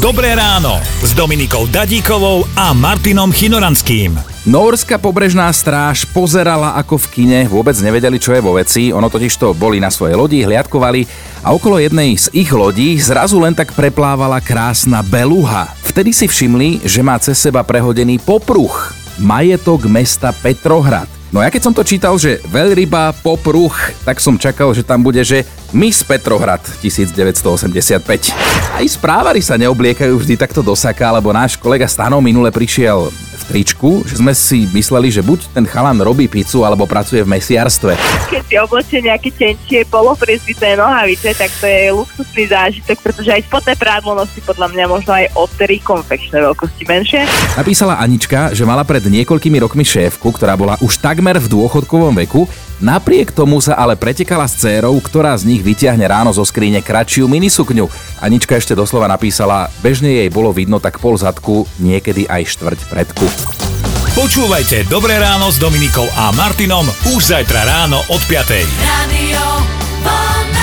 Dobré ráno s Dominikou Dadíkovou a Martinom Chinoranským. Nórská pobrežná stráž pozerala ako v kine, vôbec nevedeli, čo je vo veci. Ono totižto boli na svojej lodi, hliadkovali a okolo jednej z ich lodí zrazu len tak preplávala krásna beluha. Vtedy si všimli, že má cez seba prehodený popruh, majetok mesta Petrohrad. No ja keď som to čítal, že veľryba, popruh, tak som čakal, že tam bude, že Miss Petrohrad 1985. Aj správari sa neobliekajú vždy takto do saka, lebo náš kolega Stano minule prišiel v tričku, že sme si mysleli, že buď ten chalan robí pizzu, alebo pracuje v mesiarstve. Keď si oblečie nejaké tenčie, poloprezbité nohavice, tak to je luxusný zážitok, pretože aj spodné prádlo nosí podľa mňa možno aj od 3 konfekčné veľkosti menšie. Napísala Anička, že mala pred niekoľkými rokmi šéfku, ktorá bola už takmer v dôchodkovom veku, napriek tomu sa ale pretekala s dcérou, ktorá z nich vyťahne ráno zo skrine kratšiu minisukňu. Anička ešte doslova napísala, bežne jej bolo vidno tak pol zadku, niekedy aj štvrť predku. Počúvajte Dobré ráno s Dominikou a Martinom už zajtra ráno od 5:00.